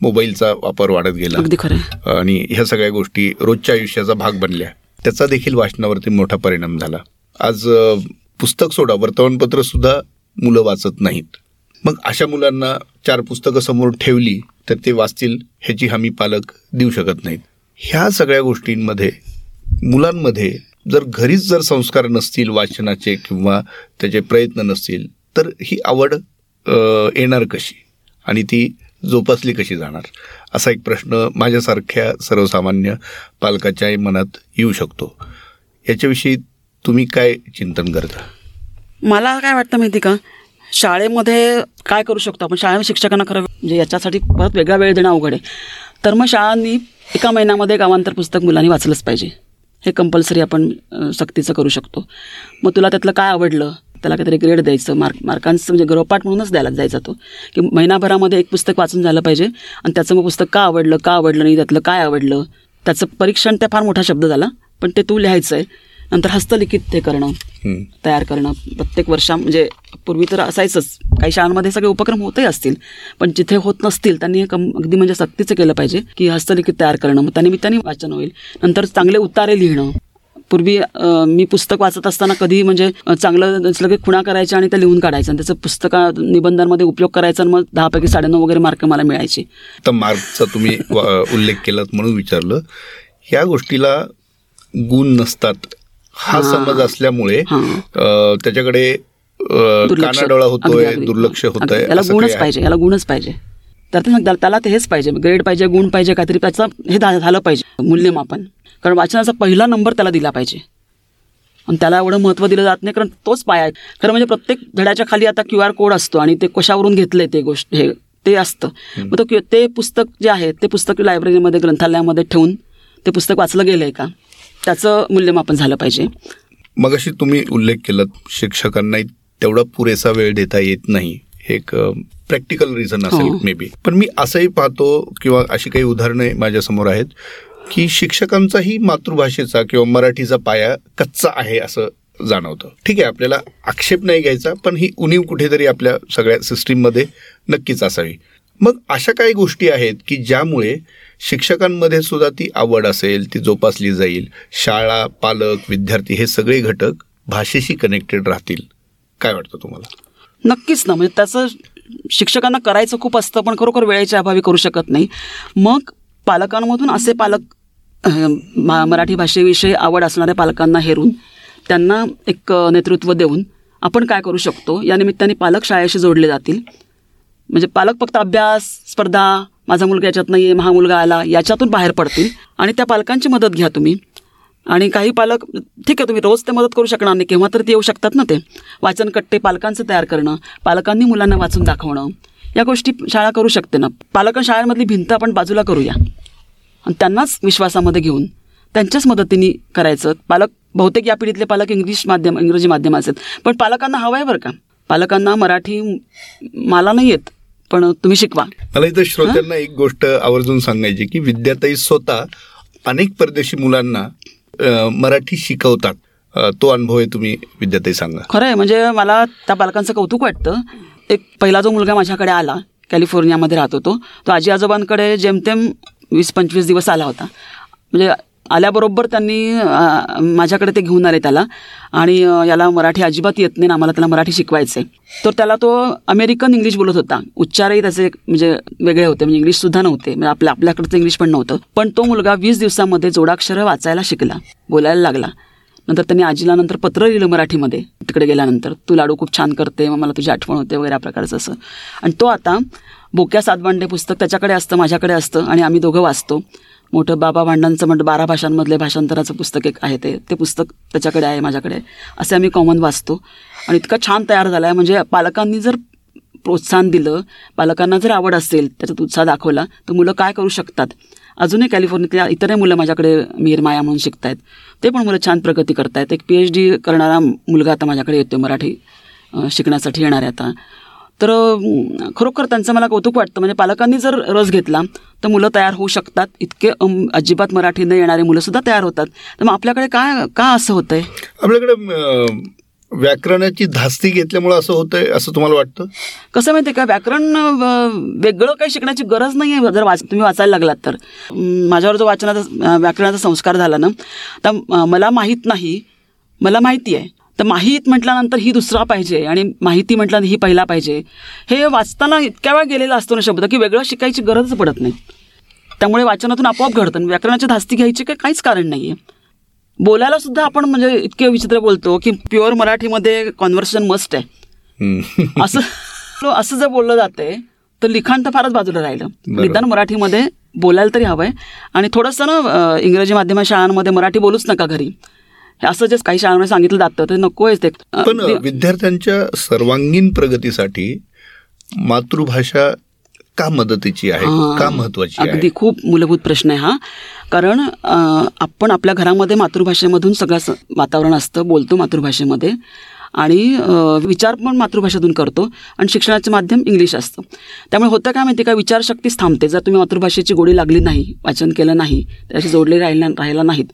मोबाईलचा वापर वाढत गेला, अगदी खरं, आणि ह्या सगळ्या गोष्टी रोजच्या आयुष्याचा भाग बनल्या. त्याचा देखील वाचनावरती मोठा परिणाम झाला. आज पुस्तक सोडा, वर्तमानपत्र सुद्धा मुलं वाचत नाहीत. मग अशा मुलांना 4 पुस्तकं समोर ठेवली तर ते वाचतील ह्याची हमी पालक देऊ शकत नाहीत. ह्या सगळ्या गोष्टींमध्ये मुलांमध्ये जर घरीच जर संस्कार नसतील वाचनाचे किंवा त्याचे प्रयत्न नसतील तर ही आवड येणार कशी आणि ती जोपासली कशी जाणार, असा एक प्रश्न माझ्यासारख्या सर्वसामान्य पालकाच्याही मनात येऊ शकतो. याच्याविषयी तुम्ही काय चिंतन करता? मला काय वाटतं माहिती का, शाळेमध्ये काय करू शकतो आपण, शाळेमध्ये शिक्षकांना खरं म्हणजे याच्यासाठी परत वेगळा वेळ देणं अवघड आहे. तर मग शाळांनी 1 महिन्यामध्ये गावांतर पुस्तक मुलांनी वाचलंच पाहिजे, हे कंपल्सरी आपण सक्तीचं करू शकतो. मग तुला त्यातलं काय आवडलं त्याला काहीतरी ग्रेड द्यायचं, मार्कांचं म्हणजे गृहपाठ म्हणूनच द्यायला जायचा तो, की महिनाभरामध्ये एक पुस्तक वाचून झालं पाहिजे आणि त्याचं मग पुस्तक का आवडलं, का आवडलं नाही, त्यातलं काय आवडलं, त्याचं परीक्षण. त्या फार मोठा शब्द झाला पण ते तू लिहायचं आहे. नंतर हस्तलिखित ते करणं, तयार करणं प्रत्येक वर्षा, म्हणजे पूर्वी तर असायचंच, काही शाळांमध्ये सगळे उपक्रम होतही असतील पण जिथे होत नसतील त्यांनी हे अगदी म्हणजे सक्तीचं केलं पाहिजे की हस्तलिखित तयार करणं, मग त्यानिमित्ताने वाचन होईल. नंतर चांगले उतारे लिहिणं. पूर्वी मी पुस्तक वाचत असताना कधी म्हणजे चांगलं की खुणा करायच्या आणि त्या लिहून काढायचं आणि त्याचं पुस्तका निबंधांमध्ये उपयोग करायचा आणि मग 10पैकी 9.5 वगैरे मार्क मला मिळायचे. तर मार्कचा तुम्ही उल्लेख केलात म्हणून विचारलं. ह्या गोष्टीला गुण नसतात हा समज असल्यामुळे त्याच्याकडे कानाडोळा होतोय, दुर्लक्ष होतंय. याला गुणच पाहिजे, याला गुणच पाहिजे. तर त्याला ते हेच पाहिजे, ग्रेड पाहिजे, गुण पाहिजे, काहीतरी त्याचं हे झालं पाहिजे मूल्यमापन. कारण वाचनाचा पहिला नंबर त्याला दिला पाहिजे आणि त्याला एवढं महत्त्व दिलं जात नाही कारण तोच पाया आहे. खरं म्हणजे प्रत्येक धड्याच्या खाली आता QR कोड असतो आणि ते कशावरून घेतलं ते गोष्ट हे ते असतं. मग तो ते पुस्तक जे आहे ते पुस्तक लायब्ररीमध्ये ग्रंथालयामध्ये ठेवून ते पुस्तक वाचलं गेलं आहे का त्याचं मूल्यमापन झालं पाहिजे. मग अशी तुम्ही उल्लेख केला शिक्षकांनाही तेवढा पुरेसा वेळ देता येत नाही, हे एक प्रॅक्टिकल रिझन असेल मे बी. पण मी असंही पाहतो किंवा अशी काही उदाहरणे माझ्यासमोर आहेत की शिक्षकांचाही मातृभाषेचा किंवा मराठीचा पाया कच्चा आहे असं जाणवतं. ठीक आहे, आपल्याला आक्षेप नाही घ्यायचा पण ही उणीव कुठेतरी आपल्या सगळ्या सिस्टीममध्ये नक्कीच असावी. मग अशा काही गोष्टी आहेत की ज्यामुळे शिक्षकांमध्ये सुद्धा ती आवड असेल ती जोपासली जाईल, शाळा, पालक, विद्यार्थी हे सगळे घटक भाषेशी कनेक्टेड राहतील. काय वाटतं तुम्हाला? नक्कीच ना, म्हणजे त्याचं शिक्षकांना करायचं खूप असतं पण खरोखर वेळेच्या अभावी करू शकत नाही. मग पालकांमधून असे पालक मराठी भाषेविषयी आवड असणाऱ्या पालकांना हेरून त्यांना एक नेतृत्व देऊन आपण काय करू शकतो या निमित्ताने पालक शाळेशी जोडले जातील. म्हणजे पालक फक्त अभ्यास, स्पर्धा, माझा मुलगा याच्यात नाही आहे, महा मुलगा आला, याच्यातून बाहेर पडतील. आणि त्या पालकांची मदत घ्या तुम्ही. आणि काही पालक ठीक आहे तुम्ही रोज ते मदत करू शकणार नाही, केव्हा तर ते येऊ शकतात ना. ते वाचन कट्टे पालकांचं तयार करणं, पालकांनी मुलांना वाचून दाखवणं, या गोष्टी शाळा करू शकते ना. पालकां शाळांमधली भिंत आपण बाजूला करूया आणि त्यांनाच विश्वासामध्ये घेऊन त्यांच्याच मदतीने करायचं. पालक बहुतेक या पिढीतले पालक इंग्रजी माध्यमाचे आहेत पण पालकांना हवं आहे बरं का, पालकांना मराठी मला नाही येत पण तुम्ही शिकवा. मला इथं श्रोत्यांना एक गोष्ट आवर्जून सांगायची की विद्याताई स्वतः अनेक परदेशी मुलांना मराठी शिकवतात, तो अनुभव आहे, तुम्ही विद्याताई सांगा. खरं आहे, म्हणजे मला त्या पालकांचं कौतुक वाटतं. एक पहिला जो मुलगा माझ्याकडे आला, कॅलिफोर्नियामध्ये राहत होतो, तो आजी आजोबांकडे जेमतेम 20-25 दिवस आला होता. म्हणजे आल्याबरोबर त्यांनी माझ्याकडे ते घेऊन आले त्याला, आणि याला मराठी अजिबात येत नाही, आम्हाला त्याला मराठी शिकवायचं आहे. तर त्याला तो अमेरिकन इंग्लिश बोलत होता, उच्चारही त्याचे म्हणजे वेगळे होते, म्हणजे इंग्लिशसुद्धा नव्हते, म्हणजे आपल्याकडचं इंग्लिश पण नव्हतं. पण तो मुलगा 20 दिवसामध्ये जोडाक्षरं वाचायला शिकला, बोलायला लागला. नंतर त्यांनी आजीला नंतर पत्र लिहिलं मराठीमध्ये तिकडे गेल्यानंतर, तू लाडू खूप छान करते, मग मला तुझी आठवण होते वगैरे प्रकारचं असं. आणि तो आता बोक्या सातबांडे पुस्तक त्याच्याकडे असतं, माझ्याकडे असतं आणि आम्ही दोघं वाचतो. मोठं बाबा भांडांचं म्हणतं 12 भाषांमधले भाषांतराचं पुस्तक एक आहे, ते पुस्तक त्याच्याकडे आहे, माझ्याकडे आहे, असे आम्ही कॉमन वाचतो. आणि इतका छान तयार झाला आहे. म्हणजे पालकांनी जर प्रोत्साहन दिलं, पालकांना जर आवड असेल, त्याच्यात उत्साह दाखवला तर मुलं काय करू शकतात. अजूनही कॅलिफोर्नियातल्या इतरही मुलं माझ्याकडे मीर माया म्हणून शिकत आहेत, ते पण मुलं छान प्रगती करत आहेत. एक PhD करणारा मुलगा आता माझ्याकडे येतो, मराठी शिकण्यासाठी येणार आहे आता. तर खरोखर त्यांचं मला कौतुक वाटतं. म्हणजे पालकांनी जर रस घेतला तर मुलं तयार होऊ शकतात. इतके अजिबात मराठी न येणारे मुलंसुद्धा तयार होतात. तर मग आपल्याकडे का असं होतं आहे? आपल्याकडे व्याकरणाची धास्ती घेतल्यामुळे असं होतं आहे असं तुम्हाला वाटतं? कसं माहिती आहे का, व्याकरण वेगळं काही शिकण्याची गरज नाही आहे. जर तुम्ही वाचायला लागलात तर माझ्यावर जो व्याकरणाचा संस्कार झाला ना, तर मला माहीत नाही, मला माहिती आहे. तर माहीत म्हटल्यानंतर ही दुसरा पाहिजे आणि माहिती म्हटल्यानंतर ही पहिला पाहिजे. हे वाचताना इतक्या वेळा गेलेला असतो ना शब्द की वेगळं शिकायची गरजच पडत नाही. त्यामुळे वाचनातून आपोआप घडतं. व्याकरणाची धास्ती घ्यायची काहीच कारण नाही आहे. बोलायलासुद्धा आपण म्हणजे इतके विचित्र बोलतो की प्युअर मराठीमध्ये कॉन्व्हर्सेशन मस्ट आहे असं जर बोललं जाते तर लिखाण तर फारच बाजूला राहिलं. निदान मराठीमध्ये बोलायला तरी हवं आहे. आणि थोडंसं ना इंग्रजी माध्यम शाळांमध्ये मराठी बोलूच नका घरी असं जे काही शाळांमध्ये सांगितलं जातं ते नको आहे. ते पण विद्यार्थ्यांच्या सर्वांगीण प्रगतीसाठी मातृभाषा का मदतीची आहे, का महत्वाची आहे? अगदी खूप मूलभूत प्रश्न आहे हा. कारण आपण आपल्या घरामध्ये मातृभाषेमधून सगळं वातावरण असतं, बोलतो मातृभाषेमध्ये आणि विचार पण मातृभाषेतून करतो आणि शिक्षणाचे माध्यम इंग्लिश असतं. त्यामुळे होतं काय माहिती का, विचारशक्तीच थांबते. जर तुम्ही मातृभाषेची गोडी लागली नाही, वाचन केलं नाही, त्याशी जोडले राहिला नाहीत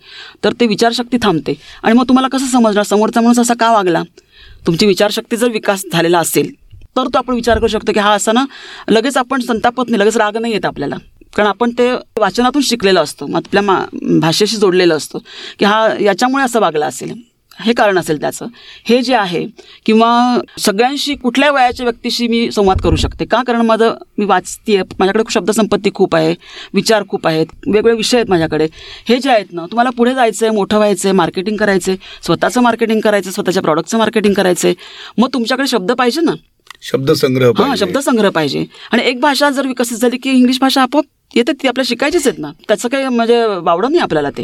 तर ते विचारशक्ती थांबते. आणि मग तुम्हाला कसं समजणार समोरचा माणूस असा का वागला? तुमची विचारशक्ती जर विकास झालेला असेल तर तो आपण विचार करू शकतो की हा असा ना, लगेच आपण संतापत नाही, लगेच राग नाही येत आपल्याला, कारण आपण ते वाचनातून शिकलेलं असतो, आपल्या भाषेशी जोडलेलं असतो की हा याच्यामुळे असं वागला असेल, हे कारण असेल त्याचं. हे जे आहे किंवा सगळ्यांशी कुठल्या वयाच्या व्यक्तीशी मी संवाद करू शकते का, कारण मी वाचते, माझ्याकडे शब्दसंपत्ती खूप आहे, विचार खूप आहेत, वेगवेगळे विषय आहेत माझ्याकडे. हे जे आहेत ना, तुम्हाला पुढे जायचं आहे, मोठं व्हायचं आहे, मार्केटिंग करायचं आहे, स्वतःचं मार्केटिंग करायचं, स्वतःच्या प्रॉडक्टचं मार्केटिंग करायचं आहे, मग तुमच्याकडे शब्द पाहिजे ना, शब्दसंग्रह. हां, शब्दसंग्रह पाहिजे. आणि एक भाषा जर विकसित झाली की इंग्लिश भाषा आपोआप येते, ती आपल्याला शिकायचीच आहेत ना, त्याचं काही म्हणजे वावडं नाही आपल्याला ते.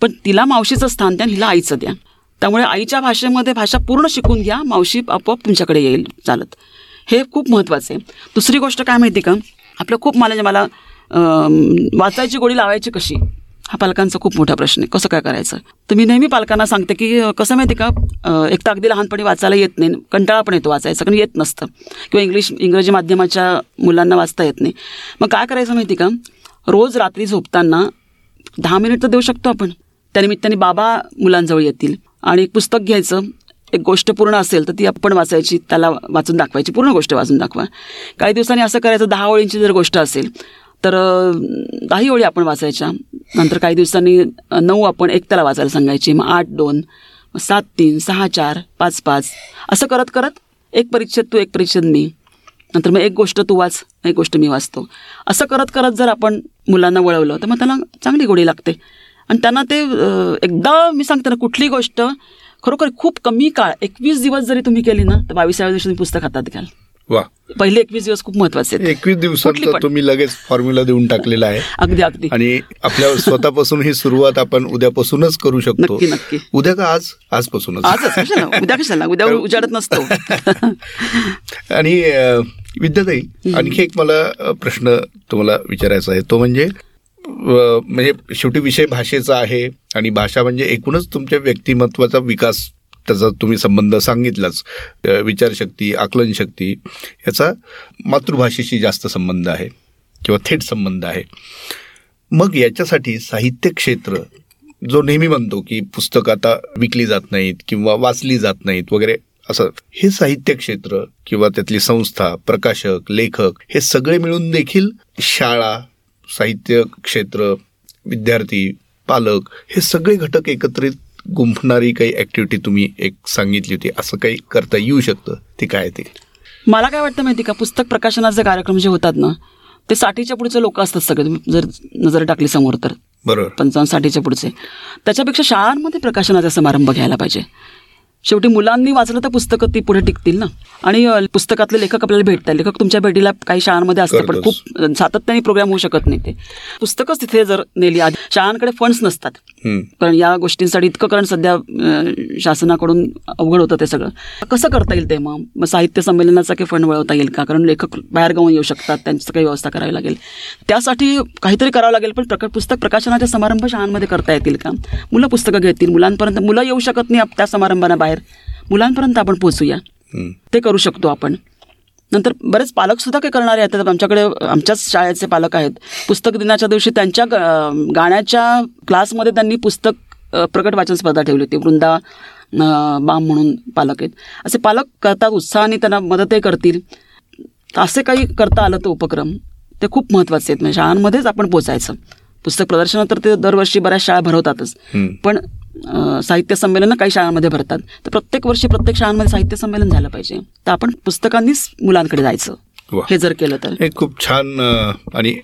पण तिला मावशीचं स्थान द्या, हिला आईचं द्या. त्यामुळे आईच्या भाषेमध्ये भाषा पूर्ण शिकून घ्या, मावशी आपोआप तुमच्याकडे येईल चालत. हे खूप महत्त्वाचं आहे. दुसरी गोष्ट काय माहिती का, आपलं खूप मला वाचायची गोडी लावायची कशी, हा पालकांचा खूप मोठा प्रश्न आहे. कसं काय करायचं? तर मी नेहमी पालकांना सांगते की कसं माहिती का, एक तर अगदी लहानपणी वाचायला येत नाही, कंटाळा पण येतो वाचायचा, कारण येत नसतं, किंवा इंग्रजी माध्यमाच्या मुलांना वाचता येत नाही. मग काय करायचं माहिती का, रोज रात्री झोपताना 10 मिनिट तर देऊ शकतो आपण. त्यानिमित्ताने बाबा मुलांजवळ येतील आणि एक पुस्तक घ्यायचं, एक गोष्ट पूर्ण असेल तर ती आपण वाचायची, त्याला वाचून दाखवायची, पूर्ण गोष्ट वाचून दाखवा. काही दिवसांनी असं करायचं, 10 ओळींची जर गोष्ट असेल तर 10 ओळी आपण वाचायच्या. नंतर काही दिवसांनी 9 आपण एकट्याला वाचायला सांगायची, मग 8 2, 7 3, 6 4, 5 5, असं करत करत एक परिच्छेद तू, एक परिच्छेद मी, नंतर मग एक गोष्ट तू वाच, एक गोष्ट मी वाचतो, असं करत करत जर आपण मुलांना वळवलं तर मग त्यांना चांगली गोडी लागते. आणि त्यांना ते एकदा मी सांगते ना, कुठली गोष्ट खरोखर खूप कमी काळ, 21 दिवस जरी तुम्ही केली ना तर 22व्या दिवशी तुम्ही पुस्तक हातात घ्याल. वा, पहिले 21 दिवस खूप महत्वाचे आहेत. 21 दिवसात तुम्ही लगेच फॉर्म्युला देऊन टाकलेला आहे. अगदी अगदी. आणि आपल्या स्वतःपासून ही सुरुवात आपण उद्यापासूनच करू शकतो. नक्की नक्की. उद्या का आज? आजपासूनच. आजच उद्या कशाला, उद्या उजाडत नसतो. आणि विद्याताई, आणखी एक मला प्रश्न तुम्हाला विचारायचा आहे, तो म्हणजे शेवटी विषय भाषेचा आहे आणि भाषा म्हणजे एकूणच तुमच्या व्यक्तिमत्वाचा विकास, त्याचा तुम्ही संबंध सांगितलाच, विचारशक्ती, आकलनशक्ती याचा मातृभाषेशी जास्त संबंध आहे किंवा थेट संबंध आहे. मग याच्यासाठी साहित्य क्षेत्र, जो नेहमी म्हणतो की पुस्तकं आता विकली जात नाहीत किंवा वाचली जात नाहीत वगैरे, असं हे साहित्य क्षेत्र किंवा त्यातली संस्था, प्रकाशक, लेखक हे सगळे मिळून देखील शाळा, साहित्य क्षेत्र, विद्यार्थी, पालक हे सगळे घटक एकत्रित गुंफणारी काही ॲक्टिव्हिटी तुम्ही एक सांगितली होती, असं काही करता येऊ शकतं, ते काय ते? मला काय वाटतं माहिती का, पुस्तक प्रकाशनाचे कार्यक्रम जे होतात ना ते 60च्या पुढचे लोक असतात सगळे, जर नजर टाकली समोर तर बरोबर 55-60च्या पुढचे. त्याच्यापेक्षा शाळांमध्ये प्रकाशनाचा समारंभ घ्यायला पाहिजे. शेवटी मुलांनी वाचलं तर पुस्तकं ती पुढे टिकतील ना. आणि पुस्तकातले लेखक आपल्याला भेटतात, लेखक तुमच्या भेटीला काही शाळांमध्ये असतात, पण खूप सातत्याने प्रोग्राम होऊ शकत नाही. ते पुस्तकच तिथे जर नेली, आधी शाळांकडे फंड्स नसतात, कारण या गोष्टींसाठी इतकं, कारण सध्या शासनाकडून अवघड होतं ते सगळं. कसं करता येईल ते? मग साहित्य संमेलनाचा काही फंड वळवता येईल का? कारण लेखक बाहेरगावून येऊ शकतात, त्यांची काही व्यवस्था करावी लागेल, त्यासाठी काहीतरी करावं लागेल. पण पुस्तक प्रकाशनाचे समारंभ शाळांमध्ये करता येतील का? मुलं पुस्तकं घेतील, मुलांपर्यंत, मुलं येऊ शकत नाही त्या समारंभांना, बाहेर मुलांपर्यंत आपण पोहोचूया, ते करू शकतो आपण. नंतर बरेच पालक सुद्धा काही करणारे आहेत. आमच्याकडे आमच्याच शाळेचे पालक आहेत, पुस्तक दिनाच्या दिवशी त्यांच्या गाण्याच्या क्लासमध्ये त्यांनी पुस्तक प्रकट वाचन स्पर्धा ठेवली होती. वृंदा बाम म्हणून पालक आहेत, असे पालक करतात उत्साहाने, त्यांना मदतही करतील. असे काही करता आलं तर उपक्रम ते खूप महत्त्वाचे आहेत. म्हणजे शाळांमध्येच आपण पोचायचं. पुस्तक प्रदर्शनं तर ते दरवर्षी बऱ्याच शाळा भरवतातच, पण साहित्य संमेलनं काही शाळांमध्ये भरतात. तर प्रत्येक वर्षी प्रत्येक शाळांमध्ये साहित्य संमेलन झालं पाहिजे. तर आपण पुस्तकांनीच मुलांकडे जायचं, हे जर केलं तर हे खूप छान आणि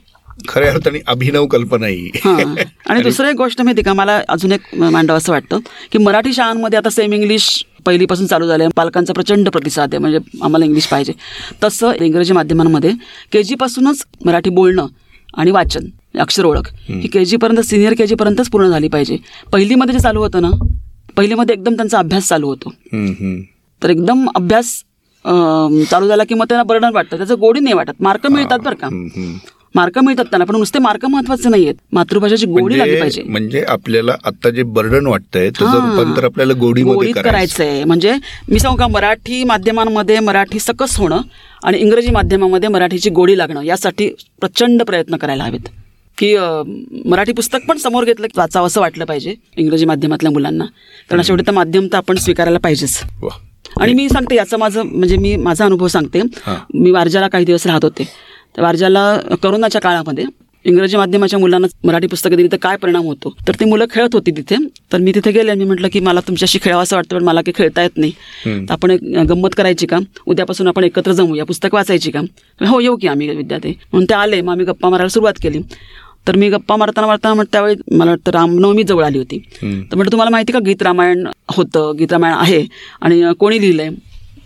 खऱ्या अर्थाने अभिनव कल्पना आहे. आणि दुसरं एक गोष्ट माहिती का, मला अजून एक मांडव असं वाटतं की मराठी शाळांमध्ये आता सेम इंग्लिश पहिलीपासून चालू झालं आहे. पालकांचा प्रचंड प्रतिसाद आहे, म्हणजे आम्हाला इंग्लिश पाहिजे. तसं इंग्रजी माध्यमांमध्ये KG पासूनच मराठी बोलणं आणि वाचन, अक्षर ओळख ही KG पर्यंत, सिनियर KG पर्यंतच पूर्ण झाली पाहिजे. पहिलीमध्ये जे चालू होतं ना, पहिलीमध्ये एकदम त्यांचा अभ्यास चालू होतो, तर एकदम अभ्यास चालू झाला की मग त्यांना बर्डन वाटतं, त्याचं गोडी नाही वाटत. मार्क मिळतात बरं का, मार्क मिळतात त्यांना, पण नुसते मार्क महत्वाचे नाहीयेत, मातृभाषेची गोडी लागली पाहिजे. म्हणजे आपल्याला आता जे बर्डन वाटतंय त्याचं रूपांतर आपल्याला गोडीमध्ये करायचंय. म्हणजे मी सांगू का, मराठी माध्यमांमध्ये मराठी सकस होणं आणि इंग्रजी माध्यमामध्ये मराठीची गोडी लागणं यासाठी प्रचंड प्रयत्न करायला हवेत की मराठी पुस्तक पण समोर घेतलं की वाचावं असं वाटलं पाहिजे इंग्रजी माध्यमातल्या मुलांना. कारण शेवटी तर माध्यम तर आपण स्वीकारायला पाहिजेच. आणि मी सांगते याचं माझं म्हणजे मी माझा अनुभव सांगते. मी वारजाला काही दिवस राहत होते. तर वारजाला करोनाच्या काळामध्ये इंग्रजी माध्यमाच्या मुलांना मराठी पुस्तकं दिली तर काय परिणाम होतो, तर ती मुलं खेळत होती तिथे. तर मी तिथे गेले आणि मी म्हटलं की मला तुमच्याशी खेळावं असं वाटतं पण मला काही खेळता येत नाही, तर आपण एक गंमत करायची का, उद्यापासून आपण एकत्र जमूया, पुस्तक वाचायची का. हो येऊ की आम्ही विद्यार्थी म्हणून ते आले. मग आम्ही गप्पा मारायला सुरुवात केली. तर मी गप्पा मारताना मारताना त्यावेळी मला वाटतं रामनवमी जवळ आली होती. तर म्हटलं तुम्हाला माहिती का गीतरामायण होतं, गीतरामायण आहे आणि कोणी लिहिलं आहे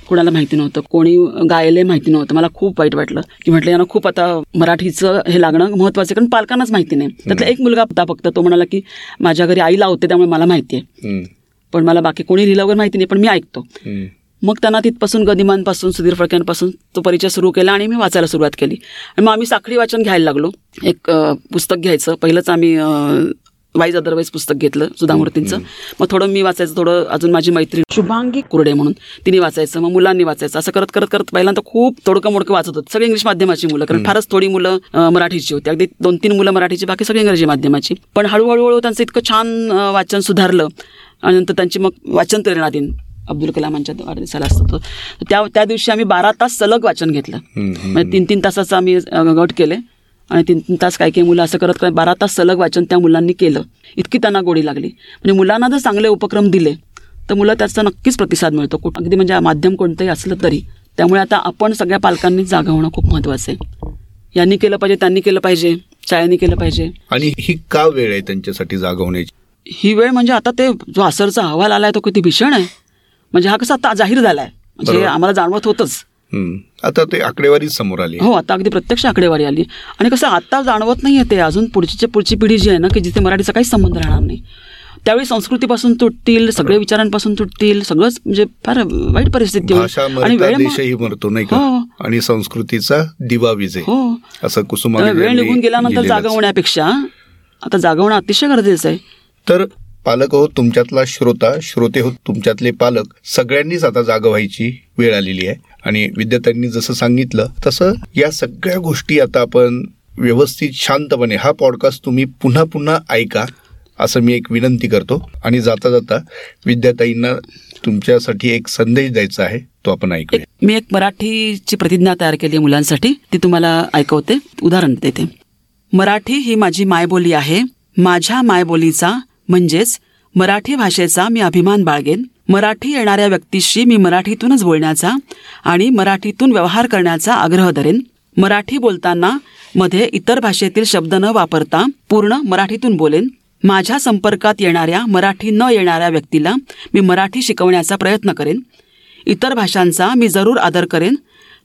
कोणाला माहिती नव्हतं, कोणी गायले माहिती नव्हतं. मला खूप वाईट वाटलं की म्हटलं यांना खूप आता मराठीचं हे लागणं महत्त्वाचं आहे कारण पालकांनाच माहिती नाही. त्यातला एक मुलगा होता फक्त, तो म्हणाला की माझ्या घरी आई लावते त्यामुळे मला माहिती आहे, पण मला बाकी कोणी लिहिलं वगैरे माहिती नाही, पण मी ऐकतो. मग त्यांना तिथपासून गदिमांपासून सुधीर फडक्यांपासून तो परिचय सुरू केला आणि मी वाचायला सुरुवात केली. आणि मग आम्ही साखळी वाचन घ्यायला लागलो. एक पुस्तक घ्यायचं, पहिलंच आम्ही वाईज अदरवाईज पुस्तक घेतलं सुधामूर्तींचं. मग थोडं मी वाचायचं, थोडं अजून माझी मैत्रीण शुभांगी कुर्डे म्हणून तिने वाचायचं, मग मुलांनी वाचायचं, असं करत करत करत पहिल्यांदा खूप तोडकं मोडकं वाचत होतं. सगळी इंग्लिश माध्यमाची मुलं, कारण फारच थोडी मुलं मराठीची होती, अगदी 2-3 मुलं मराठीची, बाकी सगळी इंग्रजी माध्यमाची. पण हळूहळू त्यांचं इतकं छान वाचन सुधारलं आणि नंतर त्यांची मग वाचन प्रेरणा दिन अब्दुल कलामांच्या वाढदिवसाला असतो त्या दिवशी आम्ही 12 तास सलग वाचन घेतलं. म्हणजे 3-3 तासाचं आम्ही गट केले आणि 3-3 तास काही काही मुलं असं करत करत 12 तास सलग वाचन त्या मुलांनी केलं. इतकी त्यांना गोडी लागली. म्हणजे मुलांना जर चांगले उपक्रम दिले तर मुलं त्याचा नक्कीच प्रतिसाद मिळतो, कुठं अगदी म्हणजे माध्यम कोणतंही असलं तरी. त्यामुळे आता आपण सगळ्या पालकांनी जागा होणं खूप महत्त्वाचं आहे. यांनी केलं पाहिजे, त्यांनी केलं पाहिजे, शाळेने केलं पाहिजे. आणि ही का वेळ आहे त्यांच्यासाठी जागा होण्याची? ही वेळ म्हणजे आता ते जो असरचा अहवाल आला आहे तो किती भीषण आहे. म्हणजे हा कसा आता जाहीर झाला आहे, म्हणजे आम्हाला जाणवत होतंच. आता ते आकडेवारी समोर आली. हो, आता अगदी प्रत्यक्ष आकडेवारी आली. आणि कसं आता जाणवत नाही आहे ते, अजून पुढची पिढी जी आहे ना की जिथे मराठीचा काहीच संबंध राहणार नाही, त्यावेळी संस्कृतीपासून तुटतील, सगळे विचारांपासून तुटतील, सगळंच म्हणजे फार वाईट परिस्थिती होईल. आणि वेळही मरतो नाही का, आणि संस्कृतीचा दिवा विझे असं कुसुम. वेळ निघून गेल्यानंतर जागा होण्यापेक्षा आता जागा होणं अतिशय गरजेचं आहे. तर पालक हो, तुमच्यातला श्रोता, श्रोते हो तुमच्यातले पालक, सगळ्यांनीच आता जागा व्हायची वेळ आलेली आहे. आणि विद्यार्थ्यांनी जसं सांगितलं तसं या सगळ्या गोष्टी आता आपण व्यवस्थित शांतपणे हा पॉडकास्ट तुम्ही पुन्हा पुन्हा ऐका असं मी एक विनंती करतो. आणि जाता जाता विद्याताईंना तुमच्यासाठी एक संदेश द्यायचा आहे, तो आपण ऐकूया. मी एक मराठीची प्रतिज्ञा तयार केली मुलांसाठी, ती तुम्हाला ऐकवते, उदाहरण देते. मराठी ही माझी मायबोली आहे. माझ्या मायबोलीचा म्हणजेच मराठी भाषेचा मी अभिमान बाळगेन. मराठी येणाऱ्या व्यक्तीशी मी मराठीतूनच बोलण्याचा आणि मराठीतून व्यवहार करण्याचा आग्रह धरेन. मराठी बोलताना मध्ये इतर भाषेतील शब्द न वापरता पूर्ण मराठीतून बोलेन. माझ्या संपर्कात येणाऱ्या मराठी न येणाऱ्या व्यक्तीला मी मराठी शिकवण्याचा प्रयत्न करेन. इतर भाषांचा मी जरूर आदर करेन,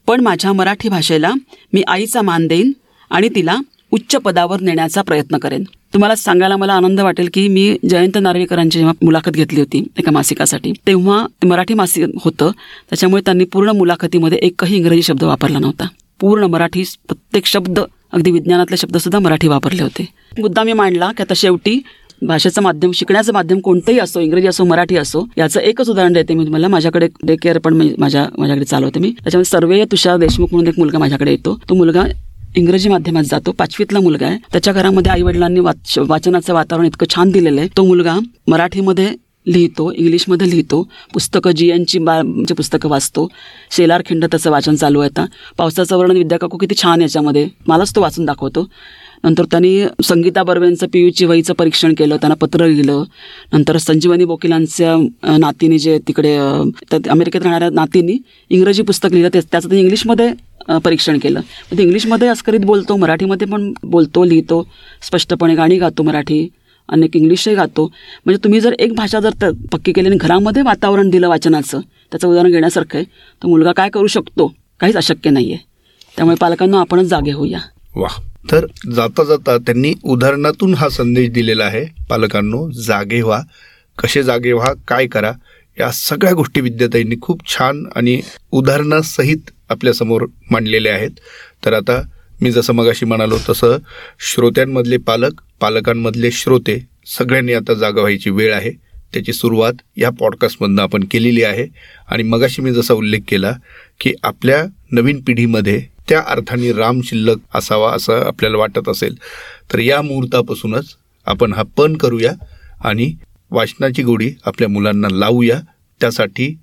पण माझ्या मराठी भाषेला मी आईचा मान देईन आणि तिला उच्च पदावर नेण्याचा प्रयत्न करेन. तुम्हाला सांगायला मला आनंद वाटेल की मी जयंत नारळीकरांची जेव्हा मुलाखत घेतली होती एका मासिकासाठी, तेव्हा मराठी मासिक होतं, त्याच्यामुळे त्यांनी पूर्ण मुलाखतीमध्ये एकही इंग्रजी शब्द वापरला नव्हता. पूर्ण मराठी, प्रत्येक शब्द, अगदी विज्ञानातले शब्दसुद्धा मराठी वापरले होते. मुद्दा मी मांडला की आता शेवटी भाषेचं माध्यम, शिकण्याचं माध्यम कोणतंही असो, इंग्रजी असो मराठी असो, याचं एकच उदाहरण देते मी तुम्हाला. माझ्याकडे डे केअर पण माझ्याकडे चालवते मी, त्याच्यामध्ये सर्वे तुषार देशमुख म्हणून एक मुलगा माझ्याकडे येतो. तो मुलगा इंग्रजी माध्यमात जातो, 5वीतला मुलगा आहे. त्याच्या घरामध्ये आई वडिलांनी वाचनाचं वातावरण इतकं छान दिलेलं आहे. तो मुलगा मराठीमध्ये लिहितो, इंग्लिशमध्ये लिहितो, पुस्तकं जीएनची पुस्तकं वाचतो. शेलारखिंड त्याचं वाचन चालू आहे. आता पावसाचं वर्णन विद्याकाकू किती छान याच्यामध्ये, मलाच तो वाचून दाखवतो. नंतर त्यांनी संगीता बर्वेंचं PUची वहीचं परीक्षण केलं, त्यांना पत्र लिहिलं. नंतर संजीवनी बोकिलांच्या नातीने, जे तिकडे अमेरिकेत राहणाऱ्या नातीने इंग्रजी पुस्तक लिहिलं, त्याचं त्यांनी इंग्लिशमध्ये परीक्षण केलं. ते इंग्लिशमध्ये अस्खलित बोलतो, मराठीमध्ये पण बोलतो, लिहितो, स्पष्टपणे गाणी गातो मराठी, अनेक इंग्लिशही गातो. म्हणजे तुम्ही जर एक भाषा जर पक्की केली आणि घरामध्ये वातावरण दिलं वाचनाचं, त्याचं उदाहरण घेण्यासारखं आहे, तर मुलगा काय करू शकतो, काहीच अशक्य नाही आहे. त्यामुळे पालकांना आपणच जागे होऊया. वा, तर जाता जाता त्यांनी उदाहरणातून हा संदेश दिलेला आहे, पालकांनो जागे व्हा. कसे जागे व्हा, काय करा या सगळ्या गोष्टी विद्याताईंनी खूप छान आणि उदाहरणासहित आपल्यासमोर मांडलेल्या आहेत. तर आता मी जसं मगाशी म्हणालो तसं श्रोत्यांमधले पालक, पालकांमधले श्रोते सगळ्यांनी आता जागा व्हायची वेळ आहे. त्याची सुरुवात या पॉडकास्टमधनं आपण केलेली आहे. आणि मगाशी मी जसा उल्लेख केला की आपल्या नवीन पिढीमध्ये त्या अर्थाने राम शिल्लक असावा असं आपल्याला वाटत असेल तर या मुहूर्तापासूनच आपण हा पण करूया आणि वाचनाची गोडी आपल्या मुलांना लावूया. त्यासाठी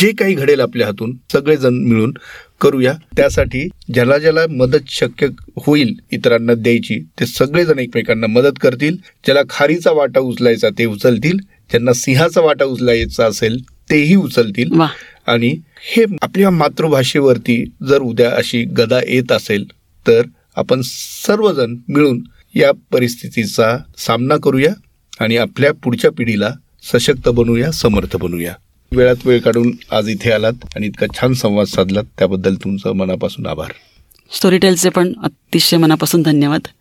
जे काही घडेल आपल्या हातून सगळेजण मिळून करूया. त्यासाठी ज्याला ज्याला मदत शक्य होईल इतरांना द्यायची ते सगळेजण एकमेकांना मदत करतील. ज्याला खारीचा वाटा उचलायचा ते उचलतील, ज्यांना सिंहाचा वाटा उचलायचा असेल तेही उचलतील. आणि हे आपल्या मातृभाषेवरती जर उद्या अशी गदा येत असेल तर आपण सर्वजण मिळून या परिस्थितीचा सामना करूया आणि आपल्या पुढच्या पिढीला सशक्त बनूया, समर्थ बनूया. वेळात वेळ काढून आज इथे आलात आणि इतका छान संवाद साधलात त्याबद्दल तुमचं मनापासून आभार. स्टोरीटेलचे पण अतिशय मनापासून धन्यवाद.